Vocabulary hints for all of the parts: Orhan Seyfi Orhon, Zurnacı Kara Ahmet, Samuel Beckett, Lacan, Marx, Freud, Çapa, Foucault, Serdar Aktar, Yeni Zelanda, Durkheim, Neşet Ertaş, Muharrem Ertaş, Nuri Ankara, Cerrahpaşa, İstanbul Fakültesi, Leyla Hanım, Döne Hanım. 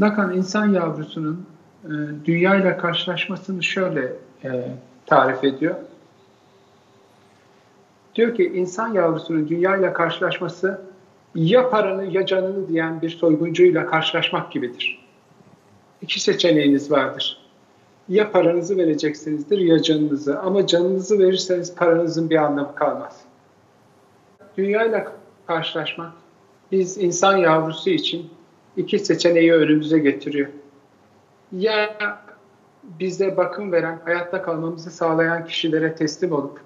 Lacan insan yavrusunun dünyayla karşılaşmasını şöyle tarif ediyor. Diyor ki insan yavrusunun dünyayla karşılaşması ya paranı ya canını diyen bir soyguncuyla karşılaşmak gibidir. İki seçeneğiniz vardır. Ya paranızı vereceksinizdir ya canınızı. Ama canınızı verirseniz paranızın bir anlamı kalmaz. Dünyayla karşılaşmak biz insan yavrusu için iki seçeneği önümüze getiriyor. Ya bize bakım veren, hayatta kalmamızı sağlayan kişilere teslim olup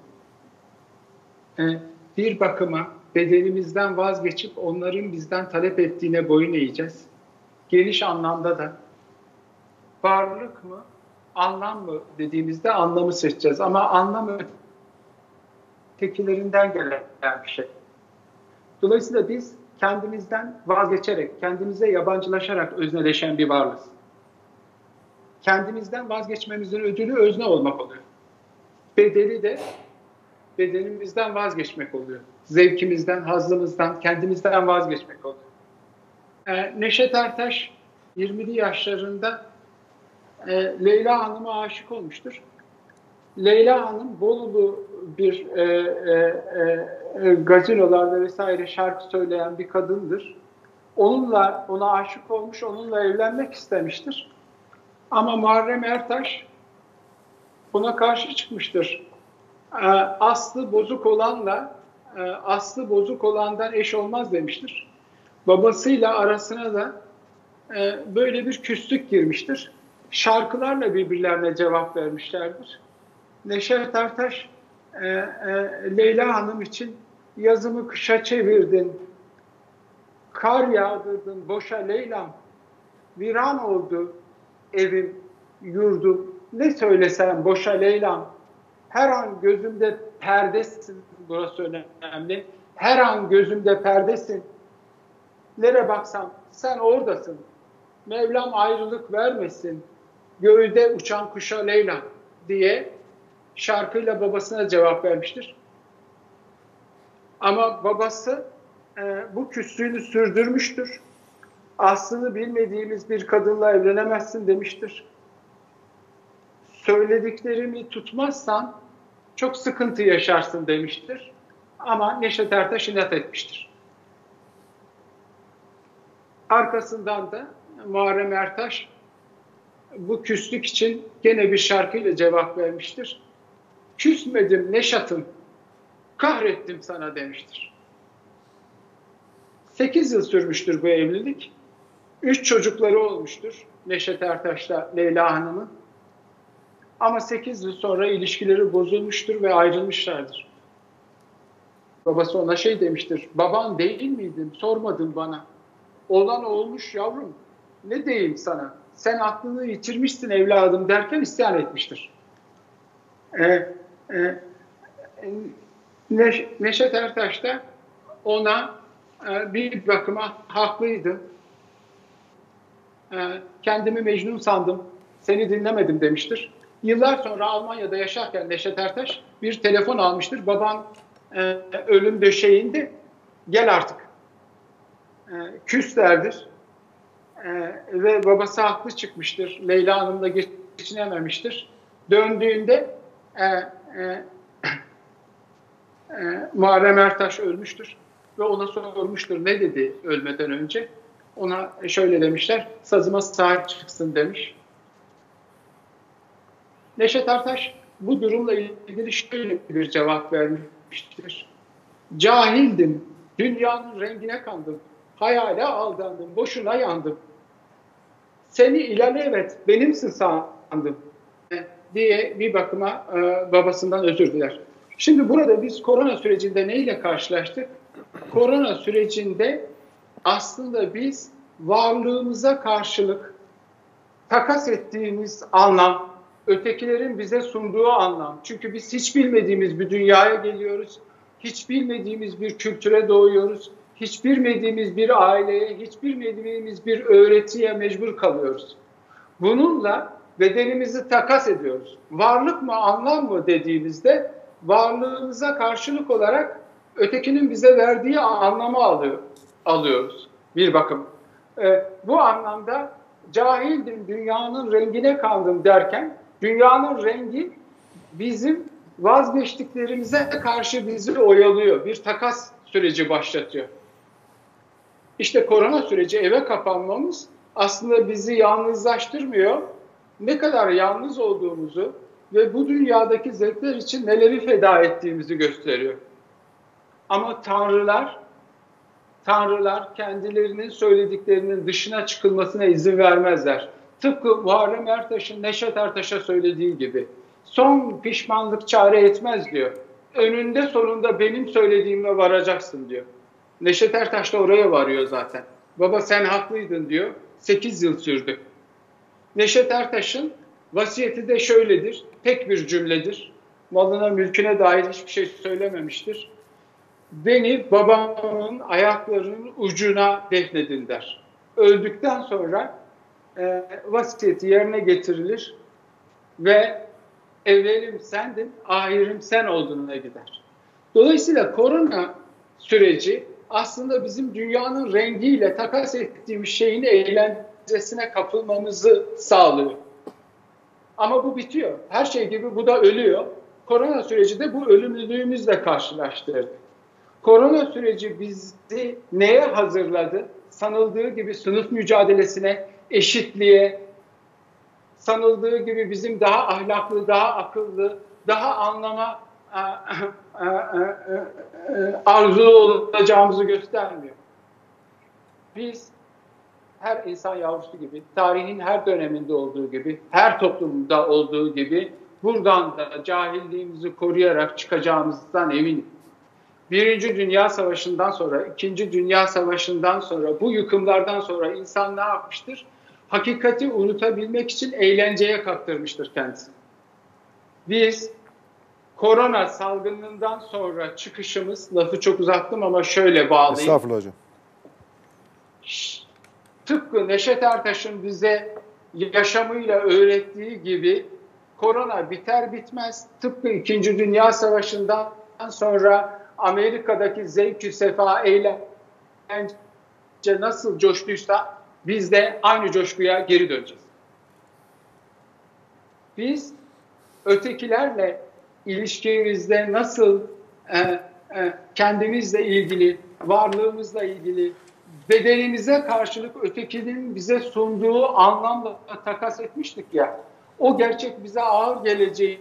bir bakıma bedenimizden vazgeçip onların bizden talep ettiğine boyun eğeceğiz. Geniş anlamda da varlık mı, anlam mı dediğimizde anlamı seçeceğiz. Ama anlam ötekilerinden gelen bir şey. Dolayısıyla biz kendimizden vazgeçerek, kendimize yabancılaşarak özneleşen bir varlığız. Kendimizden vazgeçmemizin ödülü özne olmak oluyor. Bedeli de bedenimizden vazgeçmek oluyor. Zevkimizden, hazımızdan, kendimizden vazgeçmek oluyor. Neşet Ertaş 20'li yaşlarında Leyla Hanım'a aşık olmuştur. Leyla Hanım Bolulu bir gazinolarda vesaire şarkı söyleyen bir kadındır. Ona aşık olmuş, onunla evlenmek istemiştir. Ama Muharrem Ertaş buna karşı çıkmıştır. Aslı bozuk olandan eş olmaz demiştir. Babasıyla arasına da böyle bir küslük girmiştir. Şarkılarla birbirlerine cevap vermişlerdir. Neşet Ertaş, Leyla Hanım için yazımı kışa çevirdin, kar yağdırdın boşa Leyla'm, viran oldu evim, yurdum, ne söylesem boşa Leyla'm, her an gözümde perdesin, burası önemli, her an gözümde perdesin, nere baksam sen oradasın, Mevlam ayrılık vermesin, göğde uçan kuşa Leyla diye şarkıyla babasına cevap vermiştir. Ama babası bu küslüğünü sürdürmüştür. Aslını bilmediğimiz bir kadınla evlenemezsin demiştir. Söylediklerimi tutmazsan çok sıkıntı yaşarsın demiştir. Ama Neşet Ertaş inat etmiştir. Arkasından da Muharrem Ertaş bu küslük için gene bir şarkıyla cevap vermiştir. Küsmedim Neşat'ım, kahrettim sana demiştir. 8 yıl sürmüştür bu evlilik. 3 çocukları olmuştur Neşet Ertaş'la Leyla Hanım'ın. Ama 8 yıl sonra ilişkileri bozulmuştur ve ayrılmışlardır. Babası ona şey demiştir, baban değil miydim, sormadın bana. Olan olmuş yavrum, ne diyeyim sana, sen aklını yitirmişsin evladım derken isyan etmiştir. Neşet Ertaş da ona bir bakıma haklıydı. Kendimi Mecnun sandım, seni dinlemedim demiştir. Yıllar sonra Almanya'da yaşarken Neşet Ertaş bir telefon almıştır. Baban ölüm döşeğinde, gel artık. Küslerdir. Ve babası haklı çıkmıştır. Leyla Hanım da geçinememiştir. Döndüğünde Muharrem Ertaş ölmüştür. Ve ona sormuştur, ne dedi ölmeden önce. Ona şöyle demişler, sazıma sahip çıksın demiş. Neşet Ertaş bu durumla ilgili şöyle bir cevap vermiştir. Cahildim, dünyanın rengine kandım, hayale aldandım, boşuna yandım. Seni ilalevet, benimsin sandım diye bir bakıma babasından özür diler. Şimdi burada biz korona sürecinde neyle karşılaştık? Korona sürecinde aslında biz varlığımıza karşılık takas ettiğimiz anlam, ötekilerin bize sunduğu anlam. Çünkü biz hiç bilmediğimiz bir dünyaya geliyoruz, hiç bilmediğimiz bir kültüre doğuyoruz, hiç bilmediğimiz bir aileye, hiç bilmediğimiz bir öğretiye mecbur kalıyoruz. Bununla bedenimizi takas ediyoruz. Varlık mı, anlam mı dediğimizde varlığımıza karşılık olarak ötekinin bize verdiği anlamı alıyoruz bir bakım. Bu anlamda cahildim, dünyanın rengine kandım derken, dünyanın rengi bizim vazgeçtiklerimize karşı bizi oyalıyor. Bir takas süreci başlatıyor. İşte korona süreci, eve kapanmamız aslında bizi yalnızlaştırmıyor. Ne kadar yalnız olduğumuzu ve bu dünyadaki zevkler için neleri feda ettiğimizi gösteriyor. Ama tanrılar kendilerinin söylediklerinin dışına çıkılmasına izin vermezler. Tıpkı Muharrem Ertaş'ın Neşet Ertaş'a söylediği gibi. Son pişmanlık çare etmez diyor. Önünde sonunda benim söylediğime varacaksın diyor. Neşet Ertaş da oraya varıyor zaten. Baba sen haklıydın diyor. 8 yıl sürdü. Neşet Ertaş'ın vasiyeti de şöyledir. Tek bir cümledir. Malına mülküne dair hiçbir şey söylememiştir. Beni babamın ayaklarının ucuna defnedin der. Öldükten sonra vasiyeti yerine getirilir ve evvelim sendin, ahirim sen olduğuna gider. Dolayısıyla korona süreci aslında bizim dünyanın rengiyle takas ettiğimiz şeyin eğlencesine kapılmamızı sağlıyor. Ama bu bitiyor. Her şey gibi bu da ölüyor. Korona süreci de bu ölümlülüğümüzle karşılaştırdı. Korona süreci bizi neye hazırladı? Sanıldığı gibi sınıf mücadelesine, eşitliğe, sanıldığı gibi bizim daha ahlaklı, daha akıllı, daha anlama arzulu olacağımızı göstermiyor. Biz her insan yavrusu gibi, tarihin her döneminde olduğu gibi, her toplumda olduğu gibi buradan da cahilliğimizi koruyarak çıkacağımızdan eminim. Birinci Dünya Savaşı'ndan sonra, İkinci Dünya Savaşı'ndan sonra, bu yıkımlardan sonra insan ne yapmıştır? Hakikati unutabilmek için eğlenceye kaptırmıştır kendisini. Biz korona salgınından sonra çıkışımız, lafı çok uzattım ama şöyle bağlayayım. Estağfurullah hocam. Tıpkı Neşet Ertaş'ın bize yaşamıyla öğrettiği gibi korona biter bitmez tıpkı 2. Dünya Savaşı'ndan sonra Amerika'daki zevk-i sefa, eğlence nasıl coştuysa biz de aynı coşkuya geri döneceğiz. Biz ötekilerle ilişkimizde nasıl kendimizle ilgili, varlığımızla ilgili, bedenimize karşılık ötekinin bize sunduğu anlamla takas etmiştik ya, o gerçek bize ağır geleceği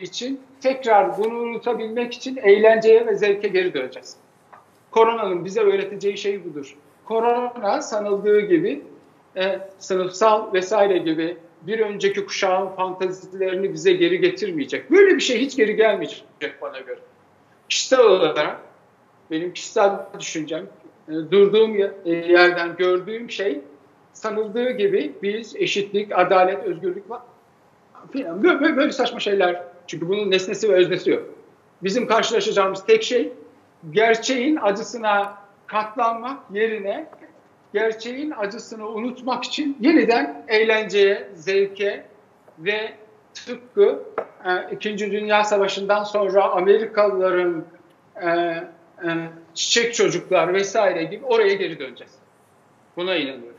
için tekrar bunu unutabilmek için eğlenceye ve zevke geri döneceğiz. Koronanın bize öğreteceği şey budur. Korona sanıldığı gibi sınıfsal vesaire gibi bir önceki kuşağın fantazilerini bize geri getirmeyecek. Böyle bir şey hiç geri gelmeyecek bana göre. Kişisel olarak benim kişisel düşüncem, durduğum yerden gördüğüm şey sanıldığı gibi biz eşitlik, adalet, özgürlük var. Böyle saçma şeyler. Çünkü bunun nesnesi ve öznesi yok. Bizim karşılaşacağımız tek şey gerçeğin acısına katlanmak yerine gerçeğin acısını unutmak için yeniden eğlenceye, zevke ve tıpkı 2. Dünya Savaşı'ndan sonra Amerikalıların çiçek çocuklar vesaire gibi oraya geri döneceğiz. Buna inanıyorum.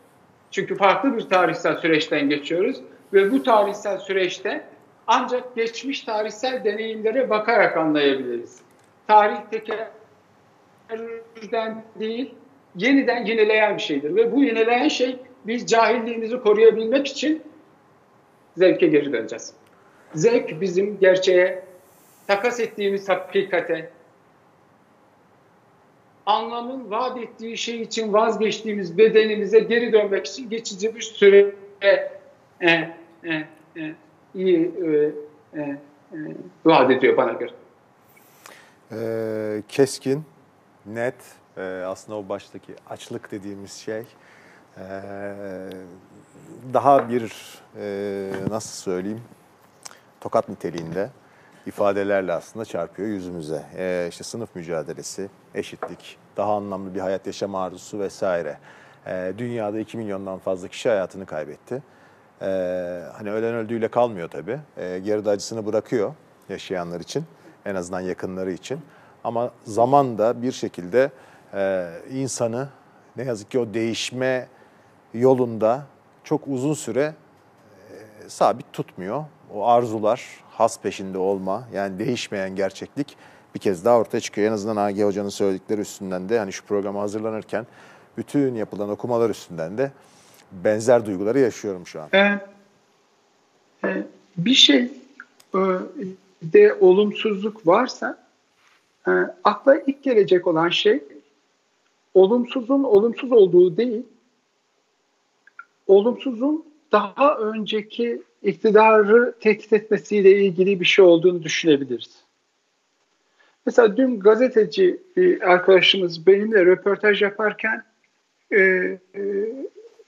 Çünkü farklı bir tarihsel süreçten geçiyoruz ve bu tarihsel süreçte ancak geçmiş tarihsel deneyimlere bakarak anlayabiliriz. Tarih tekerrürden değil, yeniden yenileyen bir şeydir. Ve bu yenileyen şey, biz cahilliğimizi koruyabilmek için zevke geri döneceğiz. Zevk bizim gerçeğe, takas ettiğimiz hakikate, anlamın vaat ettiği şey için vazgeçtiğimiz bedenimize geri dönmek için geçici bir süre vaat ediyor bana göre. Keskin, net, aslında o baştaki açlık dediğimiz şey daha bir nasıl söyleyeyim tokat niteliğinde ifadelerle aslında çarpıyor yüzümüze. İşte sınıf mücadelesi, eşitlik, daha anlamlı bir hayat yaşama arzusu vesaire. Dünyada 2 milyondan fazla kişi hayatını kaybetti. Hani ölen öldüğüyle kalmıyor tabii. Geride acısını bırakıyor yaşayanlar için, en azından yakınları için. Ama zaman da bir şekilde insanı ne yazık ki o değişme yolunda çok uzun süre sabit tutmuyor. O arzular, has peşinde olma, yani değişmeyen gerçeklik bir kez daha ortaya çıkıyor. En azından AG Hoca'nın söyledikleri üstünden de, hani şu programa hazırlanırken bütün yapılan okumalar üstünden de benzer duyguları yaşıyorum şu an. Bir şey de olumsuzluk varsa akla ilk gelecek olan şey olumsuzun olumsuz olduğu değil, olumsuzun daha önceki iktidarı tehdit etmesiyle ilgili bir şey olduğunu düşünebiliriz. Mesela dün gazeteci arkadaşımız benimle röportaj yaparken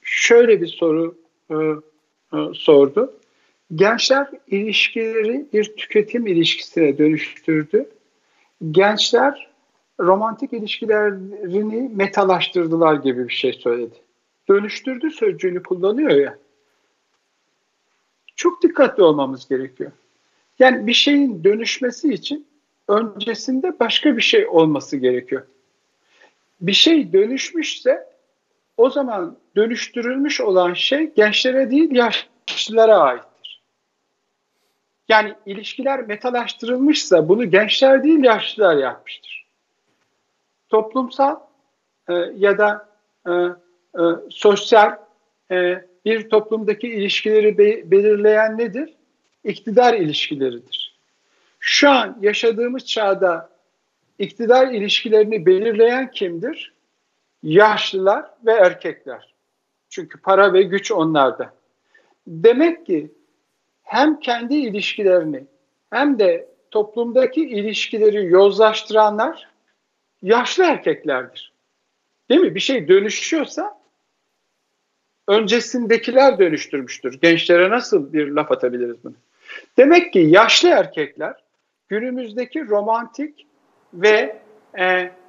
şöyle bir soru sordu. Gençler ilişkileri bir tüketim ilişkisine dönüştürdü. Gençler romantik ilişkilerini metalaştırdılar gibi bir şey söyledi. Dönüştürdü sözcüğünü kullanıyor ya. Çok dikkatli olmamız gerekiyor. Yani bir şeyin dönüşmesi için öncesinde başka bir şey olması gerekiyor. Bir şey dönüşmüşse o zaman dönüştürülmüş olan şey gençlere değil yaşlılara aittir. Yani ilişkiler metalaştırılmışsa bunu gençler değil yaşlılar yapmıştır. Toplumsal ya da sosyal bir toplumdaki ilişkileri belirleyen nedir? İktidar ilişkileridir. Şu an yaşadığımız çağda iktidar ilişkilerini belirleyen kimdir? Yaşlılar ve erkekler. Çünkü para ve güç onlarda. Demek ki hem kendi ilişkilerini hem de toplumdaki ilişkileri yozlaştıranlar yaşlı erkeklerdir. Değil mi? Bir şey dönüşüyorsa öncesindekiler dönüştürmüştür. Gençlere nasıl bir laf atabiliriz bunu? Demek ki yaşlı erkekler günümüzdeki romantik ve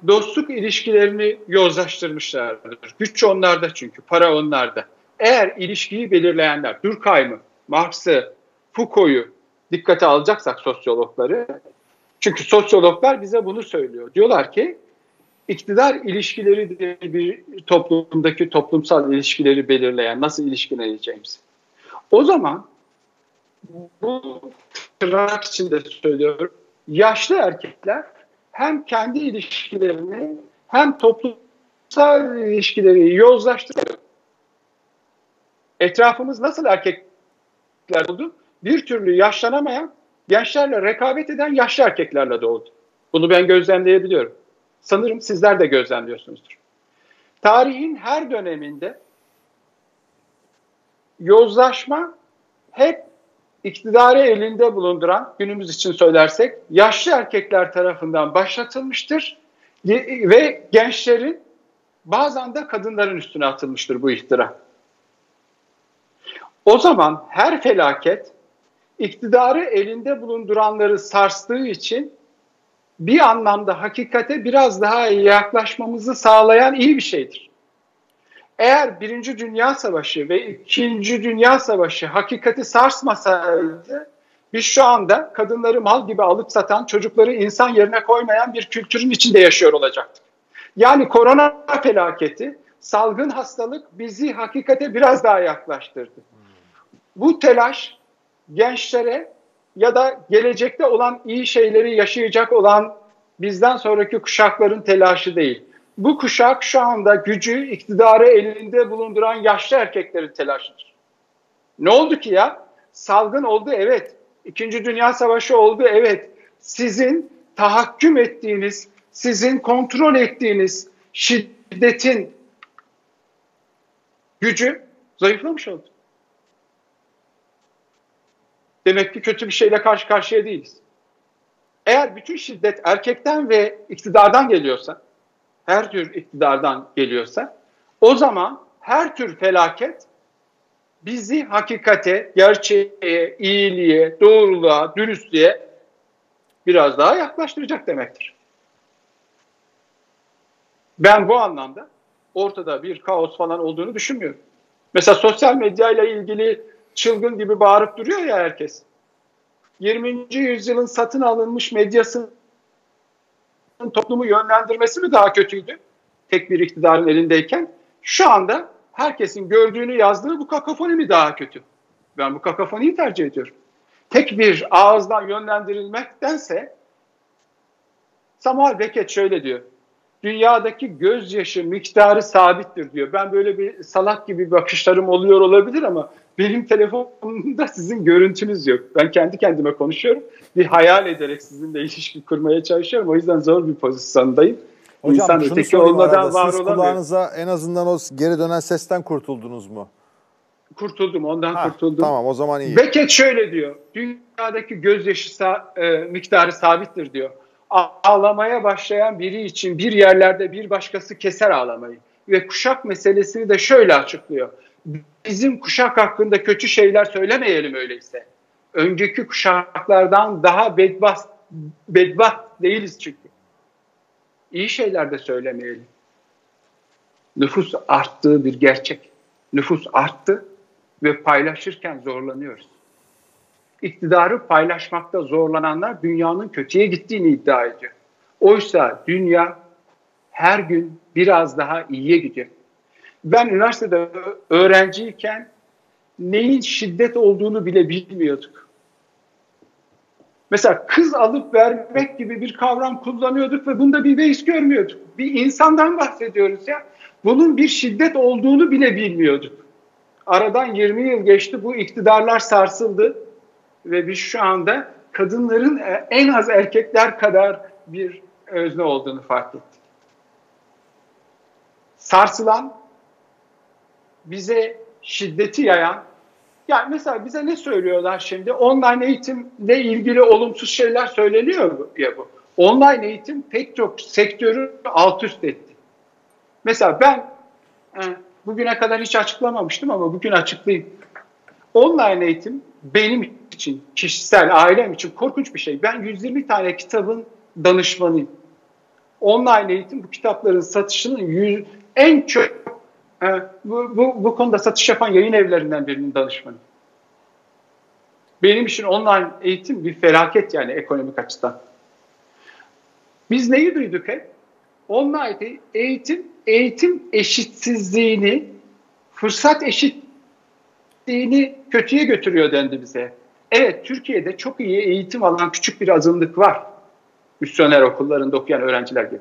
dostluk ilişkilerini yozlaştırmışlardır. Güç onlarda çünkü, para onlarda. Eğer ilişkiyi belirleyenler, Durkheim'ı, Marx'ı, Foucault'u dikkate alacaksak sosyologları, çünkü sosyologlar bize bunu söylüyor. Diyorlar ki iktidar ilişkileri de bir toplumdaki toplumsal ilişkileri belirleyen, nasıl ilişkileneceğimizi. O zaman bu tırnak içinde söylüyorum, yaşlı erkekler hem kendi ilişkilerini hem toplumsal ilişkileri yozlaştırıyor. Etrafımız nasıl erkekler oldu? Bir türlü yaşlanamayan, gençlerle rekabet eden yaşlı erkeklerle doğdu. Bunu ben gözlemleyebiliyorum. Sanırım sizler de gözlemliyorsunuzdur. Tarihin her döneminde yozlaşma hep iktidarı elinde bulunduran, günümüz için söylersek, yaşlı erkekler tarafından başlatılmıştır ve gençlerin, bazen de kadınların üstüne atılmıştır bu iftira. O zaman her felaket iktidarı elinde bulunduranları sarstığı için bir anlamda hakikate biraz daha yaklaşmamızı sağlayan iyi bir şeydir. Eğer Birinci Dünya Savaşı ve İkinci Dünya Savaşı hakikati sarsmasaydı, biz şu anda kadınları mal gibi alıp satan, çocukları insan yerine koymayan bir kültürün içinde yaşıyor olacaktık. Yani korona felaketi, salgın hastalık bizi hakikate biraz daha yaklaştırdı. Bu telaş gençlere ya da gelecekte olan iyi şeyleri yaşayacak olan bizden sonraki kuşakların telaşı değil. Bu kuşak şu anda gücü, iktidarı elinde bulunduran yaşlı erkeklerin telaşıdır. Ne oldu ki ya? Salgın oldu, evet. İkinci Dünya Savaşı oldu, evet. Sizin tahakküm ettiğiniz, sizin kontrol ettiğiniz şiddetin gücü zayıflamış oldu. Demek ki kötü bir şeyle karşı karşıya değiliz. Eğer bütün şiddet erkekten ve iktidardan geliyorsa, her tür iktidardan geliyorsa, o zaman her tür felaket bizi hakikate, gerçeğe, iyiliğe, doğruluğa, dürüstlüğe biraz daha yaklaştıracak demektir. Ben bu anlamda ortada bir kaos falan olduğunu düşünmüyorum. Mesela sosyal medyayla ilgili çılgın gibi bağırıp duruyor ya herkes. 20. yüzyılın satın alınmış medyasının toplumu yönlendirmesi mi daha kötüydü? Tek bir iktidarın elindeyken. Şu anda herkesin gördüğünü yazdığı bu kakafoni mi daha kötü? Ben bu kakafoniyi tercih ediyorum. Tek bir ağızdan yönlendirilmektense, Samuel Beckett şöyle diyor, dünyadaki gözyaşı miktarı sabittir diyor. Ben böyle bir salak gibi bakışlarım oluyor olabilir ama benim telefonumda sizin görüntünüz yok. Ben kendi kendime konuşuyorum. Bir hayal ederek sizinle ilişki kurmaya çalışıyorum. O yüzden zor bir pozisyondayım. Hocam İnsan öteki olmadan var olamıyor. Kulağınıza en azından o geri dönen sesten kurtuldunuz mu? Kurtuldum, ondan kurtuldum. Tamam, o zaman iyi. Beckett şöyle diyor, dünyadaki gözyaşı miktarı sabittir diyor. Ağlamaya başlayan biri için bir yerlerde bir başkası keser ağlamayı. Ve kuşak meselesini de şöyle açıklıyor. Bizim kuşak hakkında kötü şeyler söylemeyelim öyleyse. Önceki kuşaklardan daha bedbaht değiliz çünkü. İyi şeyler de söylemeyelim. Nüfus arttığı bir gerçek. Nüfus arttı ve paylaşırken zorlanıyoruz. İktidarı paylaşmakta zorlananlar dünyanın kötüye gittiğini iddia ediyor. Oysa dünya her gün biraz daha iyiye gidiyor. Ben üniversitede öğrenciyken neyin şiddet olduğunu bile bilmiyorduk. Mesela kız alıp vermek gibi bir kavram kullanıyorduk ve bunda bir beis görmüyorduk. Bir insandan bahsediyoruz ya. Bunun bir şiddet olduğunu bile bilmiyorduk. Aradan 20 yıl geçti, bu iktidarlar sarsıldı. Ve biz şu anda kadınların en az erkekler kadar bir özne olduğunu fark ettik. Sarsılan, bize şiddeti yayan, yani mesela bize ne söylüyorlar şimdi? Online eğitimle ilgili olumsuz şeyler söyleniyor ya bu. Online eğitim pek çok sektörü alt üst etti. Mesela ben bugüne kadar hiç açıklamamıştım ama bugün açıklayayım. Online eğitim benim için, kişisel, ailem için korkunç bir şey. Ben 120 tane kitabın danışmanıyım. Online eğitim bu kitapların satışının en çok bu konuda satış yapan yayın evlerinden birinin danışmanı. Benim için online eğitim bir felaket, yani ekonomik açıdan. Biz neyi duyduk hep? Online eğitim eşitsizliğini, fırsat eşitliğini kötüye götürüyor dendi bize. Evet, Türkiye'de çok iyi eğitim alan küçük bir azınlık var. Misyoner okullarında okuyan öğrenciler gibi.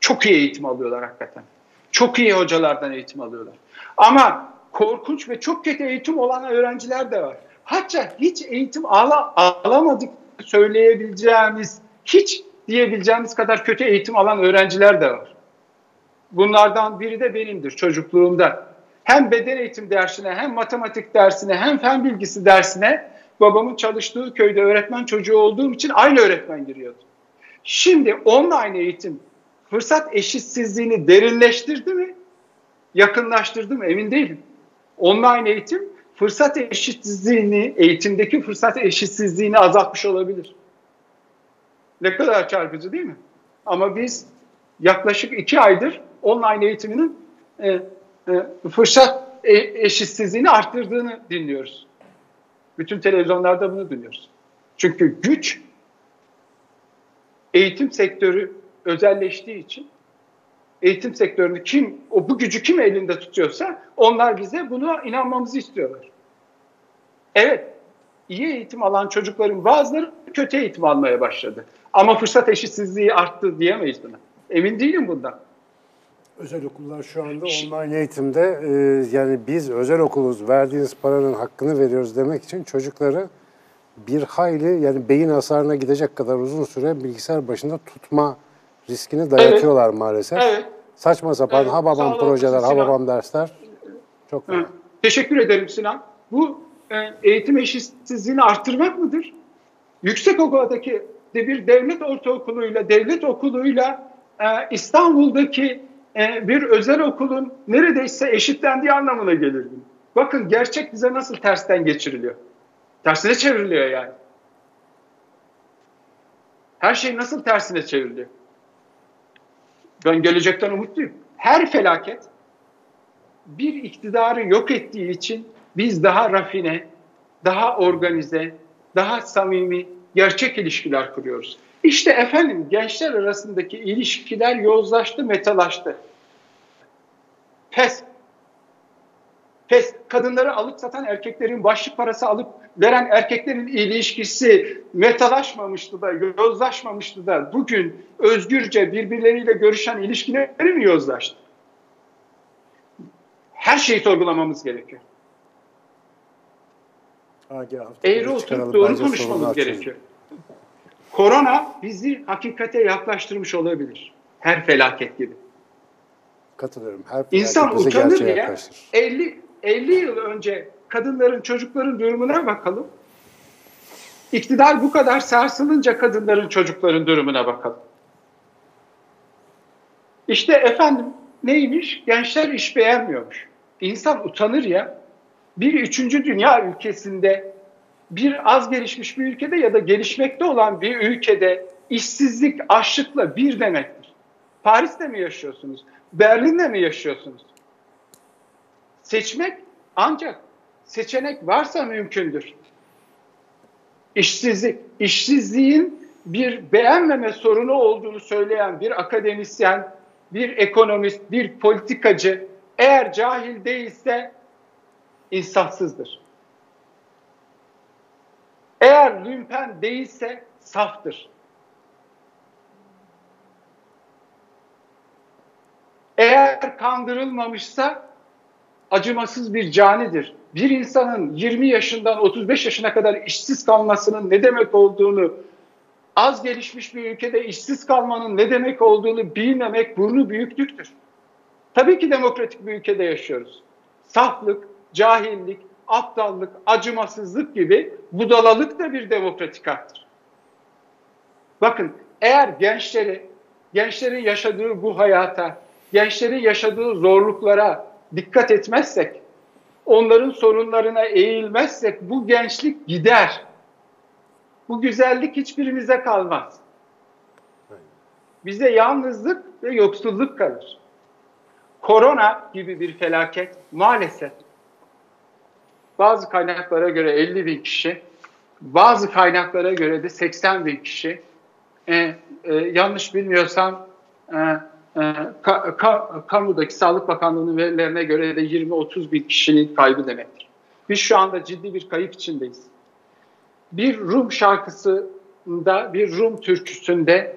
Çok iyi eğitim alıyorlar hakikaten. Çok iyi hocalardan eğitim alıyorlar. Ama korkunç ve çok kötü eğitim olan öğrenciler de var. Hatta hiç eğitim alamadık söyleyebileceğimiz, hiç diyebileceğimiz kadar kötü eğitim alan öğrenciler de var. Bunlardan biri de benimdir çocukluğumda. Hem beden eğitim dersine, hem matematik dersine, hem fen bilgisi dersine babamın çalıştığı köyde öğretmen çocuğu olduğum için aynı öğretmen giriyordu. Şimdi online eğitim fırsat eşitsizliğini derinleştirdi mi, yakınlaştırdı mı emin değilim. Online eğitim fırsat eşitsizliğini, eğitimdeki fırsat eşitsizliğini azaltmış olabilir. Ne kadar çarpıcı değil mi? Ama biz yaklaşık 2 aydır online eğitiminin fırsat eşitsizliğini arttırdığını dinliyoruz. Bütün televizyonlarda bunu dinliyoruz. Çünkü güç eğitim sektörü özelleştiği için, eğitim sektörünü bu gücü kim elinde tutuyorsa onlar bize buna inanmamızı istiyorlar. Evet, iyi eğitim alan çocukların bazıları kötü eğitim almaya başladı. Ama fırsat eşitsizliği arttı diyemeyiz buna. Emin değilim bundan. Özel okullar şu anda online eğitimde, yani biz özel okuluz, verdiğiniz paranın hakkını veriyoruz demek için çocukları bir hayli, yani beyin hasarına gidecek kadar uzun süre bilgisayar başında tutma riskini dayatıyorlar, evet, maalesef. Evet. Saçma sapan, evet, hababam projeler, hababam dersler. Çok fena. Teşekkür ederim Sinan. Bu eğitim eşitsizliğini arttırmak mıdır? Yüksekokuldaki bir devlet ortaokuluyla, devlet okuluyla İstanbul'daki bir özel okulun neredeyse eşitlendiği anlamına gelir. Bakın gerçek bize nasıl tersten geçiriliyor. Tersine çevriliyor yani. Her şey nasıl tersine çevriliyor. Ben gelecekten umutluyum. Her felaket bir iktidarı yok ettiği için biz daha rafine, daha organize, daha samimi, gerçek ilişkiler kuruyoruz. İşte efendim gençler arasındaki ilişkiler yozlaştı, metalaştı. Pes. PES, kadınları alıp satan erkeklerin, başlık parası alıp veren erkeklerin ilişkisi metalaşmamıştı da, yozlaşmamıştı da bugün özgürce birbirleriyle görüşen ilişkileri mi yozlaştı? Her şeyi sorgulamamız gerekiyor. Eğri oturup doğru konuşmamız gerekiyor. Korona bizi hakikate yaklaştırmış olabilir. Her felaket gibi. Katılıyorum. Her İnsan utanır diye 50 yıl önce kadınların, çocukların durumuna bakalım. İktidar bu kadar sarsılınca kadınların, çocukların durumuna bakalım. İşte efendim neymiş? Gençler iş beğenmiyormuş. İnsan utanır ya. Bir üçüncü dünya ülkesinde, bir az gelişmiş bir ülkede ya da gelişmekte olan bir ülkede işsizlik açlıkla bir demektir. Paris'te mi yaşıyorsunuz? Berlin'de mi yaşıyorsunuz? Seçmek ancak seçenek varsa mümkündür. İşsizliğin bir beğenmeme sorunu olduğunu söyleyen bir akademisyen, bir ekonomist, bir politikacı eğer cahil değilse insafsızdır. Eğer lümpen değilse saftır. Eğer kandırılmamışsa acımasız bir canidir. Bir insanın 20 yaşından 35 yaşına kadar işsiz kalmasının ne demek olduğunu, az gelişmiş bir ülkede işsiz kalmanın ne demek olduğunu bilmemek burnu büyüklüktür. Tabii ki demokratik bir ülkede yaşıyoruz. Saflık, cahillik, aptallık, acımasızlık gibi budalalık da bir demokratik haktır. Bakın, eğer gençlerin yaşadığı bu hayata, gençlerin yaşadığı zorluklara dikkat etmezsek, onların sorunlarına eğilmezsek bu gençlik gider. Bu güzellik hiçbirimize kalmaz. Bize yalnızlık ve yoksulluk kalır. Korona gibi bir felaket maalesef bazı kaynaklara göre 50 bin kişi, bazı kaynaklara göre de 80 bin kişi, yanlış bilmiyorsam kamudaki Sağlık Bakanlığı'nın verilerine göre de 20-30 bin kişinin kaybı demektir. Biz şu anda ciddi bir kayıp içindeyiz. Bir Rum şarkısında, bir Rum türküsünde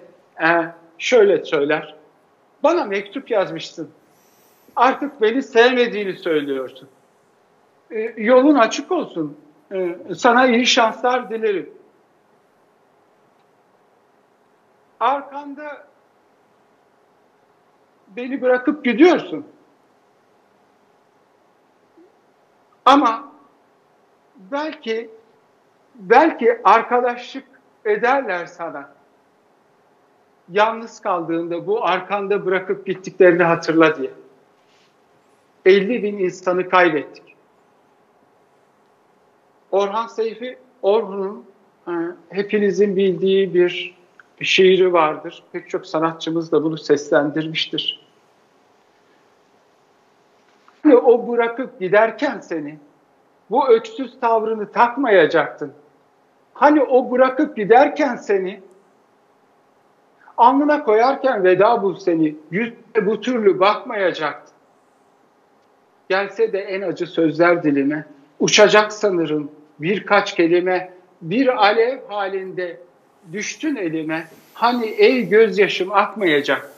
şöyle söyler. Bana mektup yazmışsın. Artık beni sevmediğini söylüyorsun. Yolun açık olsun. Sana iyi şanslar dilerim. Arkanda beni bırakıp gidiyorsun. Ama belki arkadaşlık ederler sana. Yalnız kaldığında bu arkanda bırakıp gittiklerini hatırla diye. 50 bin insanı kaybettik. Orhan Seyfi Orhon'un hepinizin bildiği bir şiiri vardır. Pek çok sanatçımız da bunu seslendirmiştir. O bırakıp giderken seni, bu öksüz tavrını takmayacaktın. Hani o bırakıp giderken seni, alnına koyarken veda bul seni, yüzüne bu türlü bakmayacaktın. Gelse de en acı sözler dilime, uçacak sanırım birkaç kelime, bir alev halinde düştün elime, hani ey gözyaşım akmayacak.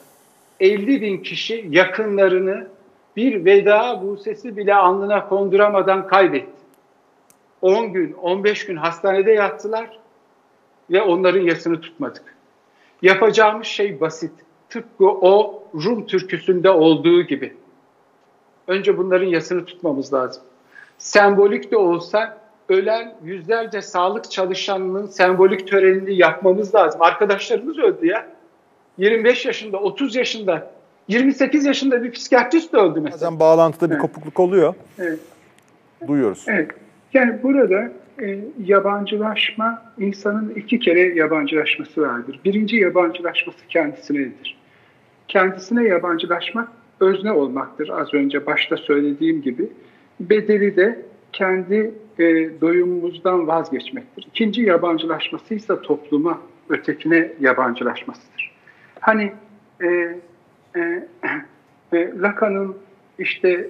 50 bin kişi yakınlarını bir veda busesi bile alnına konduramadan kaybetti. 10 gün, 15 gün hastanede yattılar ve onların yasını tutmadık. Yapacağımız şey basit. Tıpkı o Rum türküsünde olduğu gibi. Önce bunların yasını tutmamız lazım. Sembolik de olsa ölen yüzlerce sağlık çalışanının sembolik törenini yapmamız lazım. Arkadaşlarımız öldü ya. 25 yaşında, 30 yaşında, 28 yaşında bir psikiyatrist de öldü mesela. Bazen bağlantıda bir kopukluk oluyor. Evet. Duyuyoruz. Evet. Yani burada yabancılaşma, insanın iki kere yabancılaşması vardır. Birinci yabancılaşması kendisinedir. Kendisine yabancılaşmak özne olmaktır. Az önce başta söylediğim gibi. Bedeli de kendi doyumumuzdan vazgeçmektir. İkinci yabancılaşması ise topluma, ötekine yabancılaşmasıdır. Hani Lacan'ın işte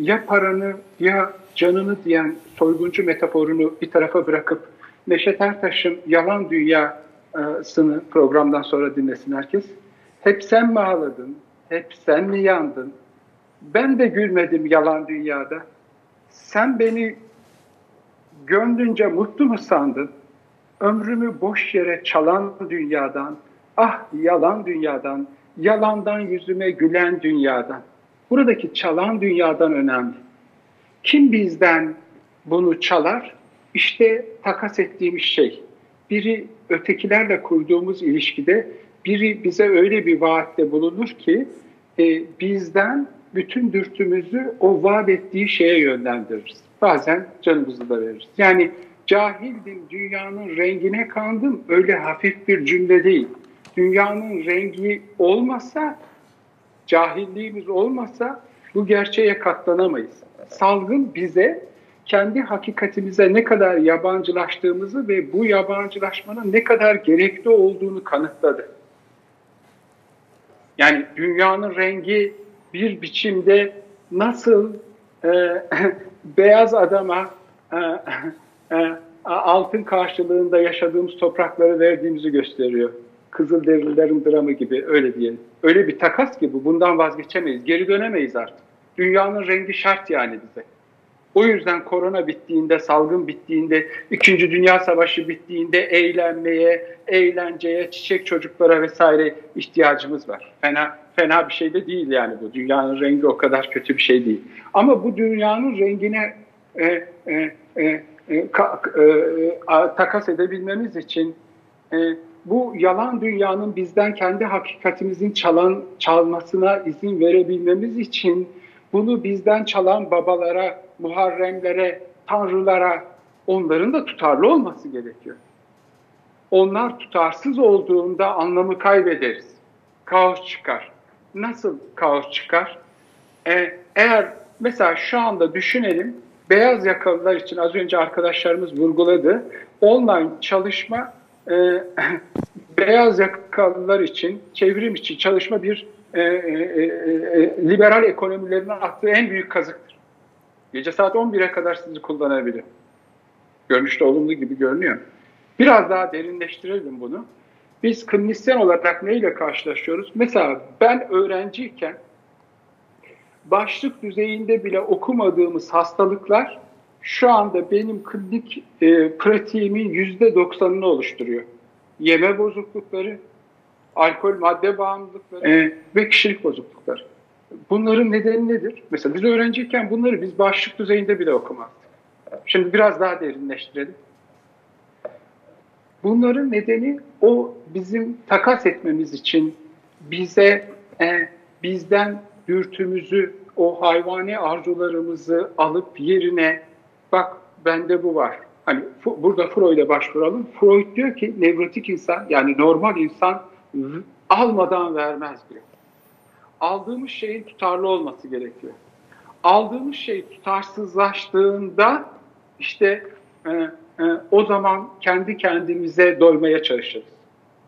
ya paranı ya canını diyen soyguncu metaforunu bir tarafa bırakıp Neşet Ertaş'ın Yalan Dünyası'nı programdan sonra dinlesin herkes. Hep sen mi ağladın? Hep sen mi yandın? Ben de gülmedim yalan dünyada. Sen beni gönlünce mutlu mu sandın? Ömrümü boş yere çalan dünyadan, ah yalan dünyadan, yalandan yüzüme gülen dünyadan. Buradaki çalan dünyadan önemli. Kim bizden bunu çalar? İşte takas ettiğimiz şey. Biri ötekilerle kurduğumuz ilişkide, biri bize öyle bir vaatte bulunur ki bizden bütün dürtümüzü o vaat ettiği şeye yönlendiririz. Bazen canımızı da veririz. Yani cahildim, dünyanın rengine kandım, öyle hafif bir cümle değil. Dünyanın rengi olmasa, cahilliğimiz olmasa bu gerçeğe katlanamayız. Salgın bize kendi hakikatimize ne kadar yabancılaştığımızı ve bu yabancılaşmanın ne kadar gerekli olduğunu kanıtladı. Yani dünyanın rengi bir biçimde nasıl beyaz adama altın karşılığında yaşadığımız toprakları verdiğimizi gösteriyor. Kızılderililerin dramı gibi, öyle diyelim. Öyle bir takas ki bu. Bundan vazgeçemeyiz. Geri dönemeyiz artık. Dünyanın rengi şart yani bize. O yüzden korona bittiğinde, salgın bittiğinde, 2. Dünya Savaşı bittiğinde eğlenmeye, eğlenceye, çiçek çocuklara vesaire ihtiyacımız var. Fena bir şey de değil yani bu. Dünyanın rengi o kadar kötü bir şey değil. Ama bu dünyanın rengine takas edebilmemiz için bu yalan dünyanın bizden kendi hakikatimizin çalmasına izin verebilmemiz için bunu bizden çalan babalara, Muharremlere, tanrılara, onların da tutarlı olması gerekiyor. Onlar tutarsız olduğunda anlamı kaybederiz. Kaos çıkar. Nasıl kaos çıkar? Eğer mesela şu anda düşünelim, beyaz yakalılar için az önce arkadaşlarımız vurguladı, online çalışma beyaz yakalılar için, çevrim için çalışma bir liberal ekonomilerin attığı en büyük kazıktır. Gece saat 11'e kadar sizi kullanabilir. Görünüşte olumlu gibi görünüyor. Biraz daha derinleştirelim bunu. Biz klinisyen olarak neyle karşılaşıyoruz? Mesela ben öğrenciyken başlık düzeyinde bile okumadığımız hastalıklar şu anda benim klinik pratiğimin %90'ını oluşturuyor. Yeme bozuklukları, alkol, madde bağımlılıkları ve kişilik bozuklukları. Bunların nedeni nedir? Mesela biz öğrenciyken bunları biz başlık düzeyinde bile okumazdık. Şimdi biraz daha derinleştirelim. Bunların nedeni o bizim takas etmemiz için bize bizden dürtümüzü, o hayvani arzularımızı alıp yerine bak bende bu var. Hani burada Freud'a başvuralım. Freud diyor ki nevrotik insan, yani normal insan almadan vermez diyor. Aldığımız şeyin tutarlı olması gerekiyor. Aldığımız şey tutarsızlaştığında işte o zaman kendi kendimize doymaya çalışırız.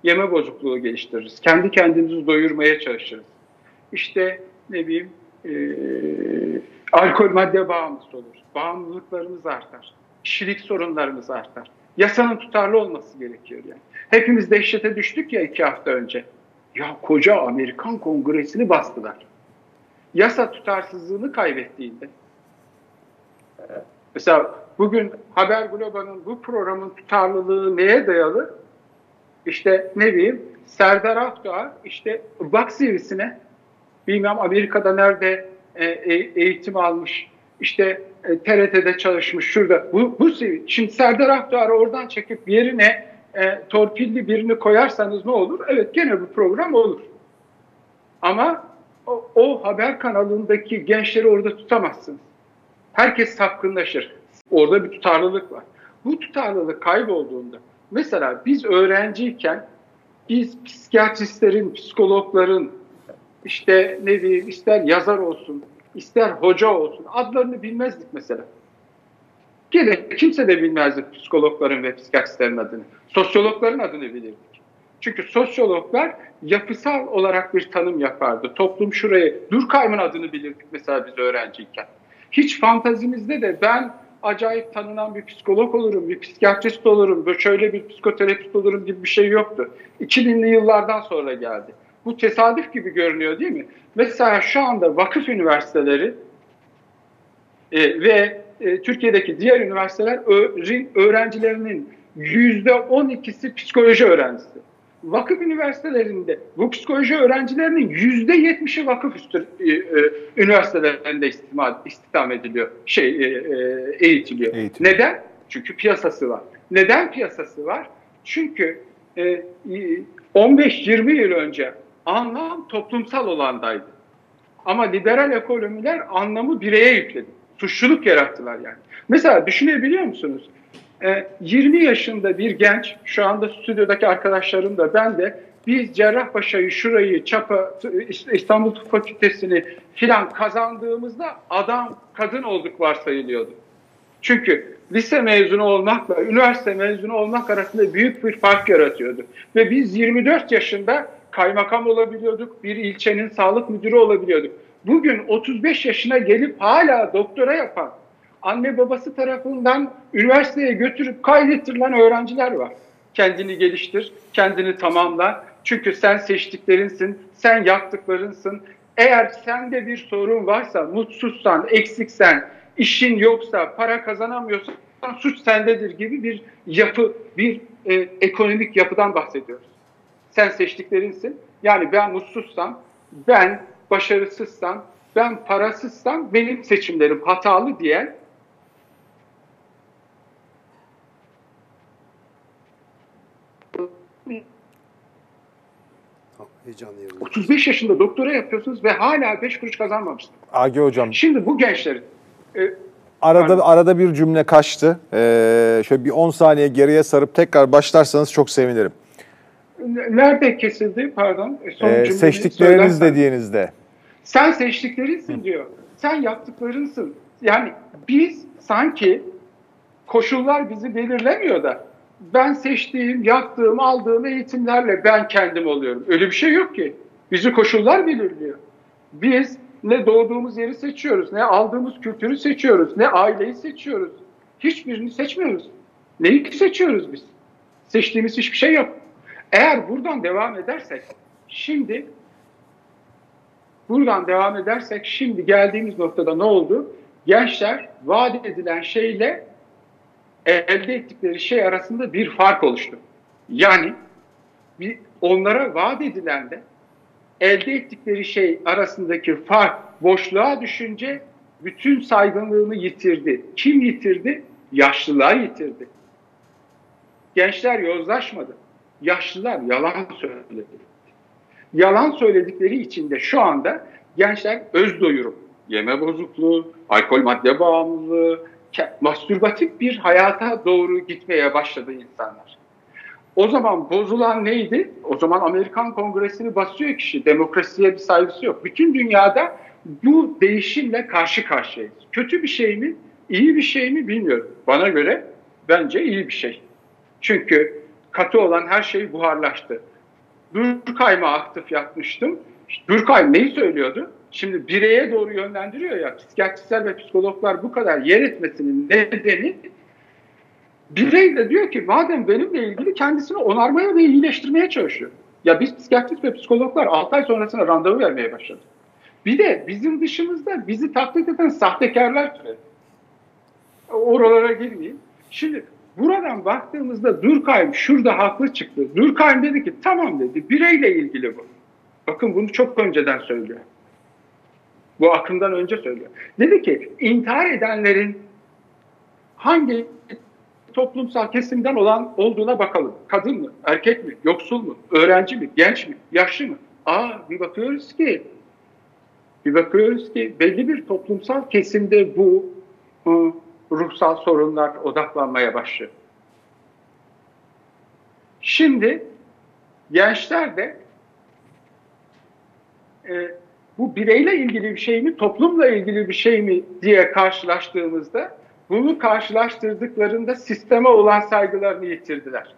Yeme bozukluğu geliştiririz. Kendi kendimizi doyurmaya çalışırız. İşte ne bileyim alkol, madde bağımlısı olur. Bağımlılıklarımız artar. Kişilik sorunlarımız artar. Yasanın tutarlı olması gerekiyor yani. Hepimiz dehşete düştük ya 2 hafta önce. Ya koca Amerikan Kongresi'ni bastılar. Yasa tutarsızlığını kaybettiğinde. Mesela bugün Haber Global'ın bu programın tutarlılığı neye dayalı? İşte ne bileyim Serdar Aktar işte bak CV'sine, bilmem Amerika'da nerede eğitim almış, işte TRT'de çalışmış, şurada. Bu CV. Şimdi Serdar Aktar'ı oradan çekip yerine torpilli birini koyarsanız ne olur? Evet, gene bu program olur. Ama o haber kanalındaki gençleri orada tutamazsınız. Herkes sapkınlaşır. Orada bir tutarlılık var. Bu tutarlılık kaybolduğunda, mesela biz öğrenciyken biz psikiyatristlerin, psikologların, işte ne diyeyim, ister yazar olsun, ister hoca olsun, adlarını bilmezdik mesela. Gene kimse de bilmezdi psikologların ve psikiyatristlerin adını. Sosyologların adını bilirdik. Çünkü sosyologlar yapısal olarak bir tanım yapardı. Toplum şuraya, Durkheim'in adını bilirdik mesela biz öğrenciyken. Hiç fantazimizde de ben acayip tanınan bir psikolog olurum, bir psikiyatrist olurum, böyle şöyle bir psikoterapist olurum gibi bir şey yoktu. 2000'li yıllardan sonra geldi. Bu tesadüf gibi görünüyor değil mi? Mesela şu anda vakıf üniversiteleri ve Türkiye'deki diğer üniversitelerin öğrencilerinin %12'si psikoloji öğrencisi. Vakıf üniversitelerinde bu psikoloji öğrencilerinin %70'i vakıf üniversitelerinde istihdam ediliyor, eğitiliyor. Eğitim. Neden? Çünkü piyasası var. Neden piyasası var? Çünkü 15-20 yıl önce anlam toplumsal olandaydı. Ama liberal ekonomiler anlamı bireye yükledi. Suçluluk yarattılar yani. Mesela düşünebiliyor musunuz? 20 yaşında bir genç, şu anda stüdyodaki arkadaşlarım da ben de, biz Cerrahpaşa'yı, şurayı, Çapa, İstanbul Fakültesini filan kazandığımızda adam, kadın olduk varsayılıyordu. Çünkü lise mezunu olmakla üniversite mezunu olmak arasında büyük bir fark yaratıyordu. Ve biz 24 yaşında kaymakam olabiliyorduk, bir ilçenin sağlık müdürü olabiliyorduk. Bugün 35 yaşına gelip hala doktora yapan, anne babası tarafından üniversiteye götürüp kaydettirilen öğrenciler var. Kendini geliştir, kendini tamamla. Çünkü sen seçtiklerinsin, sen yaptıklarınsın. Eğer sende bir sorun varsa, mutsuzsan, eksiksen, işin yoksa, para kazanamıyorsan suç sendedir gibi bir yapı, bir ekonomik yapıdan bahsediyoruz. Sen seçtiklerinsin. Yani ben mutsuzsam, ben başarısızsam, ben parasızsam benim seçimlerim hatalı diyen heyecanlı. 35 yaşında doktora yapıyorsunuz ve hala 5 kuruş kazanmamışsınız. Agi hocam. Şimdi bu gençlerin arada bir cümle kaçtı. Şöyle bir 10 saniye geriye sarıp tekrar başlarsanız çok sevinirim. Nerede kesildi? Pardon. Son seçtikleriniz dediğinizde. Sen seçtiklerinsin diyor. Sen yaptıklarınsın. Yani biz sanki koşullar bizi belirlemiyor da ben seçtiğim, yaptığım, aldığım eğitimlerle ben kendim oluyorum. Öyle bir şey yok ki. Bizi koşullar belirliyor. Biz ne doğduğumuz yeri seçiyoruz, ne aldığımız kültürü seçiyoruz, ne aileyi seçiyoruz. Hiçbirini seçmiyoruz. Neyi seçiyoruz biz? Seçtiğimiz hiçbir şey yok. Eğer buradan devam edersek şimdi geldiğimiz noktada ne oldu? Gençler vaat edilen şeyle elde ettikleri şey arasında bir fark oluştu. Yani onlara vaat edilen de elde ettikleri şey arasındaki fark boşluğa düşünce bütün saygınlığını yitirdi. Kim yitirdi? Yaşlılar yitirdi. Gençler yozlaşmadı. Yaşlılar yalan söyledi. Yalan söyledikleri için de şu anda gençler öz doyurum, yeme bozukluğu, alkol madde bağımlılığı, mastürbatif bir hayata doğru gitmeye başladı insanlar. O zaman bozulan neydi? O zaman Amerikan Kongresi'ni basıyor kişi. Demokrasiye bir saygısı yok. Bütün dünyada bu değişimle karşı karşıyayız. Kötü bir şey mi, iyi bir şey mi bilmiyorum. Bana göre bence iyi bir şey. Çünkü katı olan her şey buharlaştı. Durkheim'a atıf yapmıştım. Durkheim neyi söylüyordu? Şimdi bireye doğru yönlendiriyor ya, psikiyatristler ve psikologlar bu kadar yer etmesinin nedeni birey de diyor ki madem benimle ilgili kendisini onarmaya ve iyileştirmeye çalışıyor. Ya biz psikiyatrist ve psikologlar 6 ay sonrasına randevu vermeye başladı. Bir de bizim dışımızda bizi taklit eden sahtekarlar türedi. Oralara girmeyeyim. Şimdi buradan baktığımızda Durkheim şurada haklı çıktı. Durkheim dedi ki tamam dedi, bireyle ilgili bu. Bakın bunu çok önceden söylüyor. Bu akımdan önce söylüyor. Dedi ki intihar edenlerin hangi toplumsal kesimden olduğuna bakalım. Kadın mı, erkek mi, yoksul mu, öğrenci mi, genç mi, yaşlı mı? Bir bakıyoruz ki belli bir toplumsal kesimde bu ruhsal sorunlar odaklanmaya başlıyor. Şimdi gençler de bu bireyle ilgili bir şey mi, toplumla ilgili bir şey mi diye karşılaştığımızda bunu karşılaştırdıklarında sisteme olan saygılarını yitirdiler.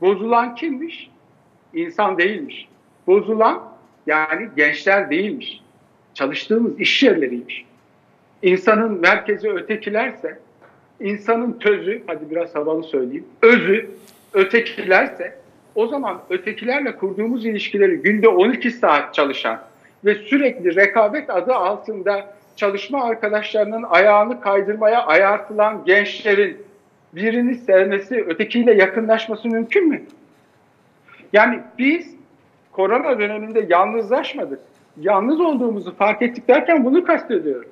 Bozulan kimmiş? İnsan değilmiş. Bozulan yani gençler değilmiş. çalıştığımız iş yerleriymiş. İnsanın merkezi ötekilerse, insanın tözü, hadi biraz havalı söyleyeyim, özü ötekilerse, o zaman ötekilerle kurduğumuz ilişkileri günde 12 saat çalışan ve sürekli rekabet adı altında çalışma arkadaşlarının ayağını kaydırmaya ayartılan gençlerin birini sevmesi, ötekiyle yakınlaşması mümkün mü? Yani biz korona döneminde yalnızlaşmadık. Yalnız olduğumuzu fark ettik derken bunu kastediyorum.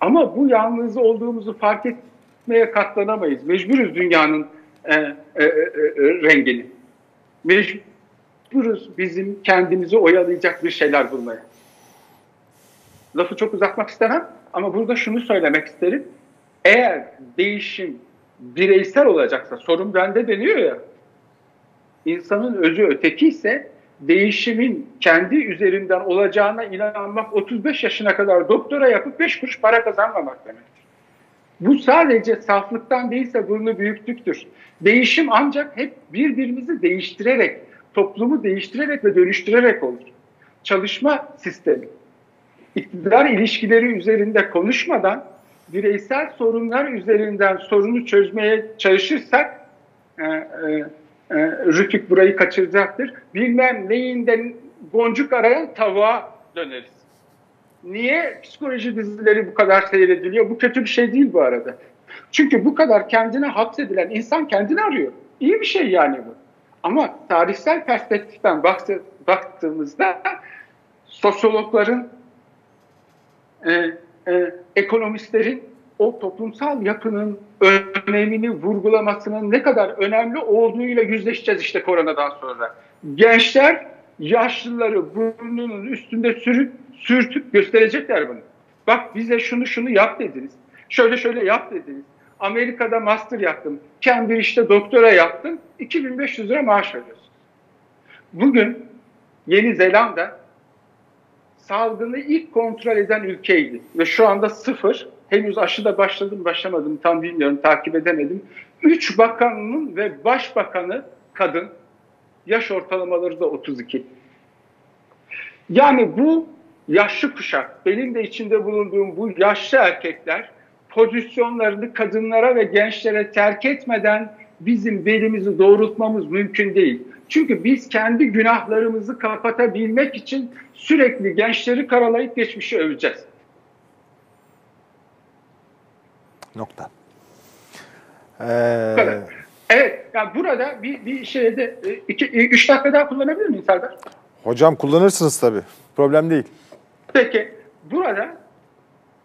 Ama bu yalnız olduğumuzu fark etmeye katlanamayız. Mecburuz dünyanın rengini. Mecburuz bizim kendimizi oyalayacak bir şeyler bulmaya. Lafı çok uzatmak istemem ama burada şunu söylemek isterim. Eğer değişim bireysel olacaksa, sorun bende deniyor ya, insanın özü öteki ise değişimin kendi üzerinden olacağına inanmak 35 yaşına kadar doktora yapıp 5 kuruş para kazanmamak demektir. Bu sadece saflıktan değilse burnu büyüklüktür. Değişim ancak hep birbirimizi değiştirerek, toplumu değiştirerek ve dönüştürerek olur. Çalışma sistemi, iktidar ilişkileri üzerinde konuşmadan bireysel sorunlar üzerinden sorunu çözmeye çalışırsak Rütük burayı kaçıracaktır. Bilmem neyinden boncuk arayan tavuğa döneriz. Niye psikoloji dizileri bu kadar seyrediliyor? Bu kötü bir şey değil bu arada. Çünkü bu kadar kendine hapsedilen insan kendini arıyor. İyi bir şey yani bu. Ama tarihsel perspektiften baktığımızda sosyologların, ekonomistlerin o toplumsal yapının önemini vurgulamasının ne kadar önemli olduğuyla yüzleşeceğiz işte koronadan sonra. Gençler yaşlıları burnunun üstünde sürtüp gösterecekler bunu. Bak bize şunu şunu yap dediniz. Şöyle şöyle yap dediniz. Amerika'da master yaptım. Cambridge'de doktora yaptım. 2500 lira maaş alıyorsun. Bugün Yeni Zelanda salgını ilk kontrol eden ülkeydi. Ve şu anda sıfır. Henüz aşı da başladım başlamadım tam bilmiyorum, takip edemedim. 3 bakanının ve başbakanı kadın. Yaş ortalamaları da 32. Yani bu yaşlı kuşak, benim de içinde bulunduğum bu yaşlı erkekler pozisyonlarını kadınlara ve gençlere terk etmeden bizim belimizi doğrultmamız mümkün değil. Çünkü biz kendi günahlarımızı kapatabilmek için sürekli gençleri karalayıp geçmişi öveceğiz. Nokta. Evet, yani burada bir şeyde 3 dakika daha kullanabilir miyim Serdar? Hocam kullanırsınız tabii. Problem değil. Peki, burada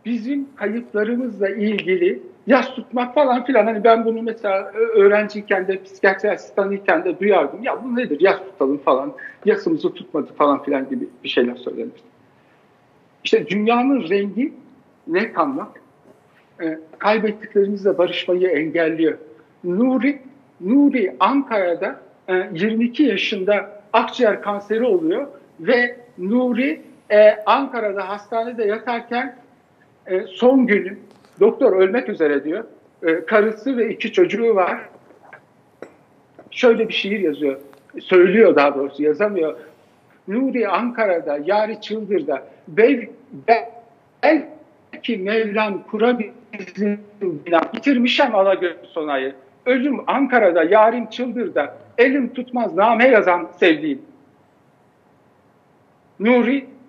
bizim kayıplarımızla ilgili yas tutmak falan filan, hani ben bunu mesela öğrenciyken de psikiyatri asistanıyken de duyardım. Ya bu nedir? Yas tutalım falan. Yasımızı tutmadı falan filan gibi bir şeyler söylenir. İşte dünyanın rengi ne kanmak? Kaybettiklerimizle barışmayı engelliyor. Nuri Ankara'da 22 yaşında akciğer kanseri oluyor ve Nuri Ankara'da hastanede yatarken son günü, doktor ölmek üzere diyor. Karısı ve 2 çocuğu var. Şöyle bir şiir yazıyor. Söylüyor daha doğrusu, yazamıyor. Nuri Ankara'da, yari Çıldır'da, belki Mevlam kurabilir bitirmişem Alagöz Sonay'ı. Ölüm Ankara'da, yarim Çıldır'da, elim tutmaz name yazan sevdiğim.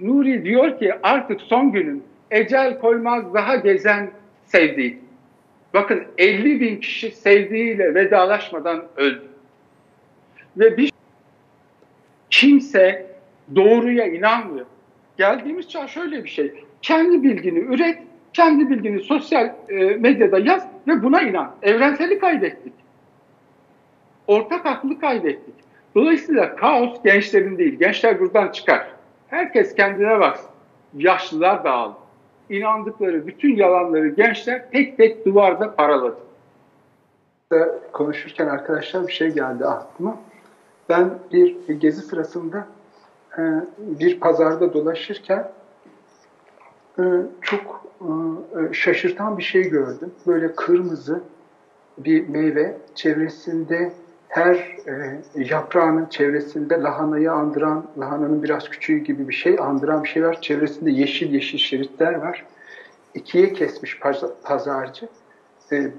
Nuri diyor ki artık son günün, ecel koymaz daha gezen sevdiğim. Bakın 50.000 kişi sevdiğiyle vedalaşmadan öldü. Ve bir kimse doğruya inanmıyor. Geldiğimiz çağ şöyle bir şey. Kendi bilgini üret, kendi bilgini sosyal medyada yaz ve buna inan. Evrenseli kaybettik. Ortak aklı kaybettik. Dolayısıyla kaos gençlerin değil. Gençler buradan çıkar. Herkes kendine baksın. Yaşlılar dağıldı. İnandıkları bütün yalanları gençler tek tek duvarda paraladı. Konuşurken arkadaşlar bir şey geldi aklıma. Ben bir gezi sırasında bir pazarda dolaşırken çok şaşırtan bir şey gördüm. Böyle kırmızı bir meyve, çevresinde her yaprağının çevresinde lahanayı andıran, lahananın biraz küçüğü gibi bir şey andıran bir şey var. Çevresinde yeşil yeşil şeritler var. İkiye kesmiş pazarcı.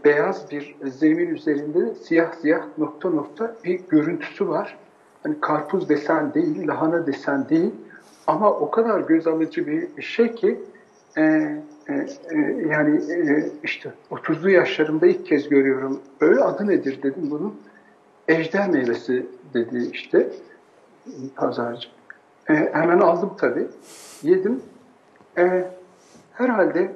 Beyaz bir zemin üzerinde siyah siyah nokta nokta bir görüntüsü var. Hani karpuz desen değil, lahana desen değil. Ama o kadar göz alıcı bir şey ki işte 30'lu yaşlarımda ilk kez görüyorum. Öyle adı nedir dedim bunun. Ejder meyvesi dedi işte pazarcı. Hemen aldım tabii. Yedim. Herhalde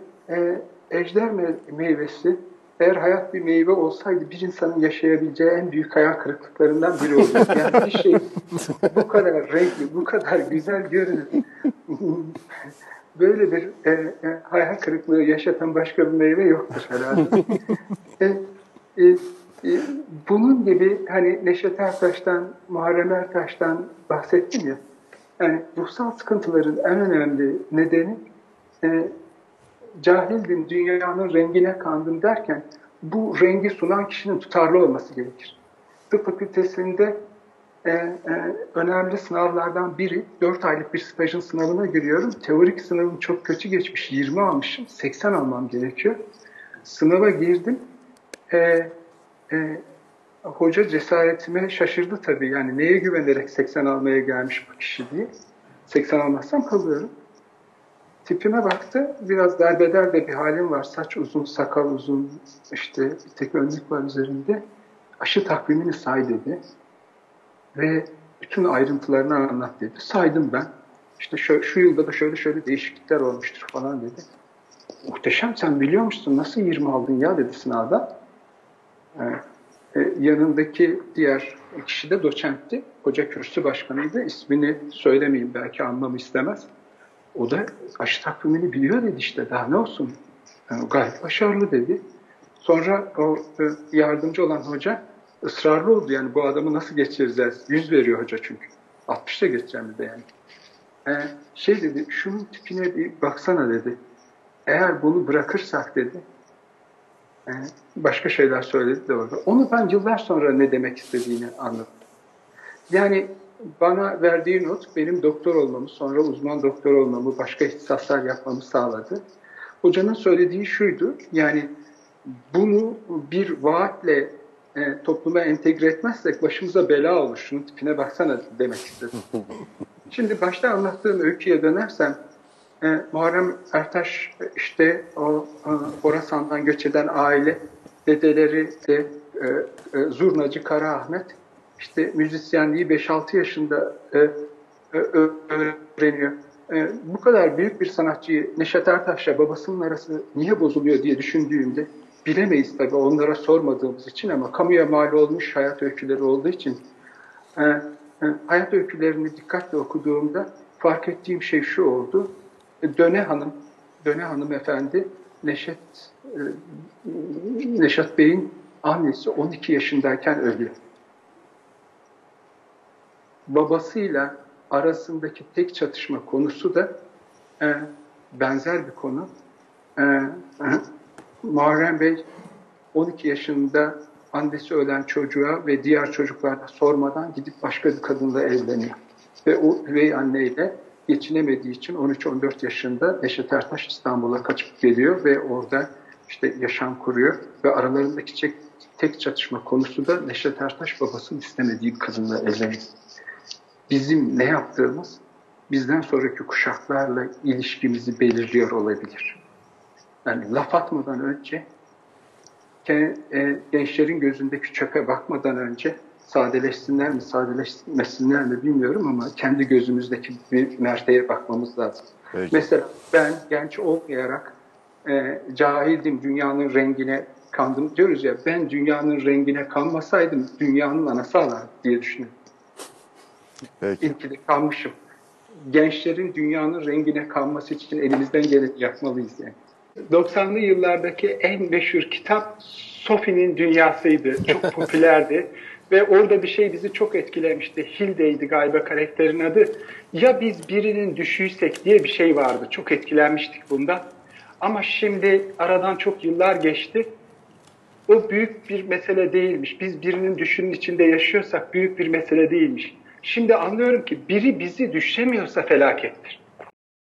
ejder meyvesi eğer hayat bir meyve olsaydı bir insanın yaşayabileceği en büyük hayal kırıklıklarından biri olurdu. Yani bir şey bu kadar renkli, bu kadar güzel görünür. Böyle bir hayal kırıklığı yaşatan başka bir meyve yoktur herhalde. Bunun gibi hani Neşet Ertaş'tan, Muharrem Ertaş'tan bahsettim ya. Yani ruhsal sıkıntıların en önemli nedeni cahildim dünyanın rengine kandım derken bu rengi sunan kişinin tutarlı olması gerekir. Tıp fakültesinde önemli sınavlardan biri 4 aylık bir stajın sınavına giriyorum. Teorik sınavım çok kötü geçmiş. 20 almışım. 80 almam gerekiyor. Sınava girdim. Hoca cesaretime şaşırdı tabii. Yani neye güvenerek 80 almaya gelmiş bu kişi diye. 80 almazsam kalıyorum. Tipime baktı, biraz derbeder de bir halim var. Saç uzun, sakal uzun, işte bir tek önlük var üzerinde. Aşı takvimini say dedi. Ve bütün ayrıntılarını anlat dedi. Saydım ben. İşte şu yılda da şöyle şöyle değişiklikler olmuştur falan dedi. Muhteşem, sen biliyor musun nasıl 20 aldın ya dedi sınavda. Yanındaki diğer kişi de doçentti. Hoca kürsü başkanıydı. İsmini söylemeyeyim, belki anlamı istemez. O da aşı takvimini biliyor dedi işte, daha ne olsun, yani gayet başarılı dedi. Sonra o yardımcı olan hoca ısrarlı oldu, yani bu adamı nasıl geçireceğiz? 100 veriyor hoca çünkü. 60'ta geçeceğim dedi yani. Şey dedi, şunun tipine bir baksana dedi. Eğer bunu bırakırsak dedi, başka şeyler söyledi de orada. Onu ben yıllar sonra ne demek istediğini anladım. Yani bana verdiği not benim doktor olmamı, sonra uzman doktor olmamı, başka ihtisaslar yapmamı sağladı. Hocanın söylediği şuydu, yani bunu bir vaatle topluma entegre etmezsek başımıza bela olur, şunun tipine baksana demek istedim. Şimdi başta anlattığım öyküye dönersem, Muharrem Ertaş işte o Horasan'dan göç eden aile, dedeleri de Zurnacı Kara Ahmet, İşte müzisyenliği 5-6 yaşında öğreniyor. Bu kadar büyük bir sanatçıyı Neşet Ertaş'la babasının arası niye bozuluyor diye düşündüğümde, bilemeyiz tabii onlara sormadığımız için, ama kamuya mal olmuş hayat öyküleri olduğu için hayat öykülerini dikkatle okuduğumda fark ettiğim şey şu oldu. Döne Hanım efendi, Neşet Bey'in annesi 12 yaşındayken ölüyor. Babasıyla arasındaki tek çatışma konusu da benzer bir konu. Muharrem Bey 12 yaşında annesi ölen çocuğa ve diğer çocuklara sormadan gidip başka bir kadınla evleniyor. Ve o üvey anneyle geçinemediği için 13-14 yaşında Neşet Ertaş İstanbul'a kaçıp geliyor ve orada işte yaşam kuruyor. Ve aralarındaki tek çatışma konusu da Neşet Ertaş babasının istemediği bir kadınla evleniyor. Bizim ne yaptığımız, bizden sonraki kuşaklarla ilişkimizi belirliyor olabilir. Yani laf atmadan önce, gençlerin gözündeki çöpe bakmadan önce, sadeleşsinler mi, sadeleşmesinler mi bilmiyorum ama kendi gözümüzdeki bir merteye bakmamız lazım. Evet. Mesela ben genç olmayarak cahildim, dünyanın rengine kandım diyoruz ya, ben dünyanın rengine kanmasaydım dünyanın anası alardı diye düşünüyorum. Peki. İlkide kalmışım. Gençlerin dünyanın rengine kalması için elimizden geleni yapmalıyız yani. 90'lı yıllardaki en meşhur kitap Sophie'nin Dünyası'ydı. Çok popülerdi. Ve orada bir şey bizi çok etkilemişti. Hilde'ydi galiba karakterin adı. Ya biz birinin düşüysek diye bir şey vardı. Çok etkilenmiştik bundan. Ama şimdi aradan çok yıllar geçti. o büyük bir mesele değilmiş. Biz birinin düşünün içinde yaşıyorsak büyük bir mesele değilmiş. Şimdi anlıyorum ki biri bizi düşünemiyorsa felakettir.